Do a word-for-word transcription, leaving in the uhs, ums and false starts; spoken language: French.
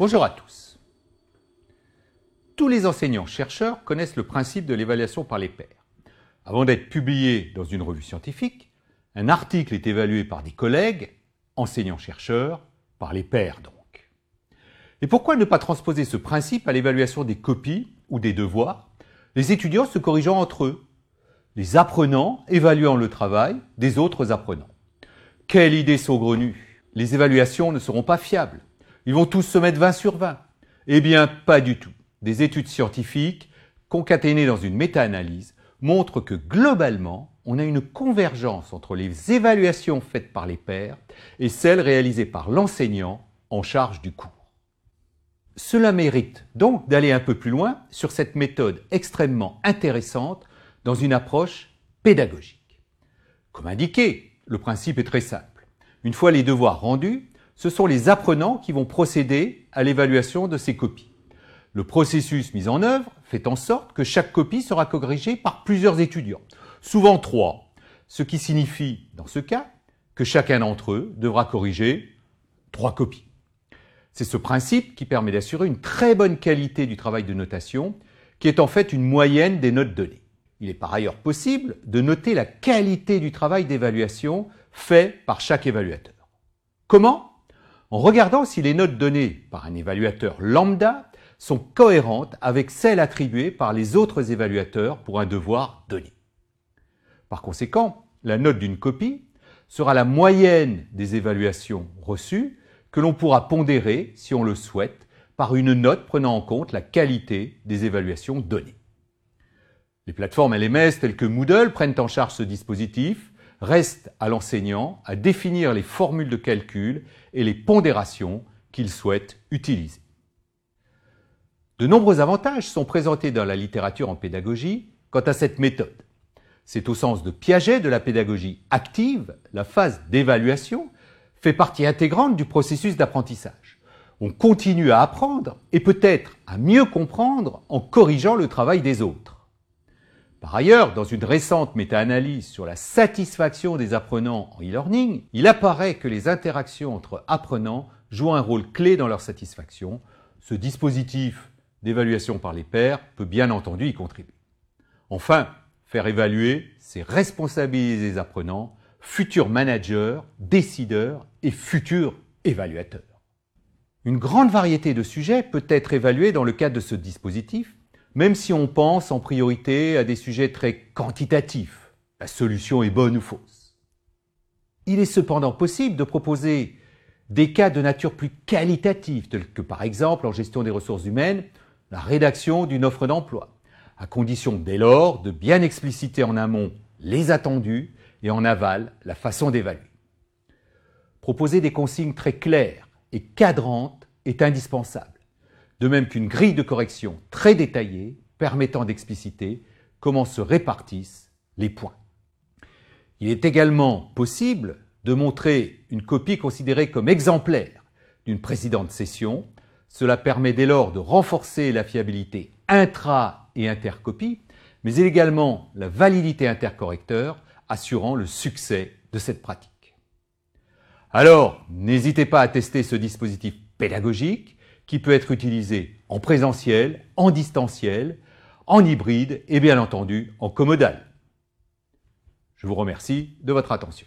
Bonjour à tous. Tous les enseignants-chercheurs connaissent le principe de l'évaluation par les pairs. Avant d'être publié dans une revue scientifique, un article est évalué par des collègues, enseignants-chercheurs, par les pairs donc. Et pourquoi ne pas transposer ce principe à l'évaluation des copies ou des devoirs, les étudiants se corrigeant entre eux, les apprenants évaluant le travail des autres apprenants? Quelle idée saugrenue! Les évaluations ne seront pas fiables. Ils vont tous se mettre vingt sur vingt. Eh bien, pas du tout. Des études scientifiques, concaténées dans une méta-analyse, montrent que globalement, on a une convergence entre les évaluations faites par les pairs et celles réalisées par l'enseignant en charge du cours. Cela mérite donc d'aller un peu plus loin sur cette méthode extrêmement intéressante dans une approche pédagogique. Comme indiqué, le principe est très simple. Une fois les devoirs rendus, ce sont les apprenants qui vont procéder à l'évaluation de ces copies. Le processus mis en œuvre fait en sorte que chaque copie sera corrigée par plusieurs étudiants, souvent trois, ce qui signifie, dans ce cas, que chacun d'entre eux devra corriger trois copies. C'est ce principe qui permet d'assurer une très bonne qualité du travail de notation, qui est en fait une moyenne des notes données. Il est par ailleurs possible de noter la qualité du travail d'évaluation fait par chaque évaluateur. Comment ? En regardant si les notes données par un évaluateur lambda sont cohérentes avec celles attribuées par les autres évaluateurs pour un devoir donné. Par conséquent, la note d'une copie sera la moyenne des évaluations reçues que l'on pourra pondérer, si on le souhaite, par une note prenant en compte la qualité des évaluations données. Les plateformes L M S telles que Moodle prennent en charge ce dispositif. Reste à l'enseignant à définir les formules de calcul et les pondérations qu'il souhaite utiliser. De nombreux avantages sont présentés dans la littérature en pédagogie quant à cette méthode. C'est au sens de Piaget de la pédagogie active, la phase d'évaluation fait partie intégrante du processus d'apprentissage. On continue à apprendre et peut-être à mieux comprendre en corrigeant le travail des autres. Par ailleurs, dans une récente méta-analyse sur la satisfaction des apprenants en e-learning, il apparaît que les interactions entre apprenants jouent un rôle clé dans leur satisfaction. Ce dispositif d'évaluation par les pairs peut bien entendu y contribuer. Enfin, faire évaluer, c'est responsabiliser les apprenants, futurs managers, décideurs et futurs évaluateurs. Une grande variété de sujets peut être évaluée dans le cadre de ce dispositif, même si on pense en priorité à des sujets très quantitatifs. La solution est bonne ou fausse. Il est cependant possible de proposer des cas de nature plus qualitative, tels que par exemple en gestion des ressources humaines, la rédaction d'une offre d'emploi, à condition dès lors de bien expliciter en amont les attendus et en aval la façon d'évaluer. Proposer des consignes très claires et cadrantes est indispensable. De même qu'une grille de correction très détaillée permettant d'expliciter comment se répartissent les points. Il est également possible de montrer une copie considérée comme exemplaire d'une précédente session. Cela permet dès lors de renforcer la fiabilité intra- et intercopie, mais également la validité intercorrecteur assurant le succès de cette pratique. Alors, n'hésitez pas à tester ce dispositif pédagogique qui peut être utilisé en présentiel, en distanciel, en hybride et bien entendu en commodal. Je vous remercie de votre attention.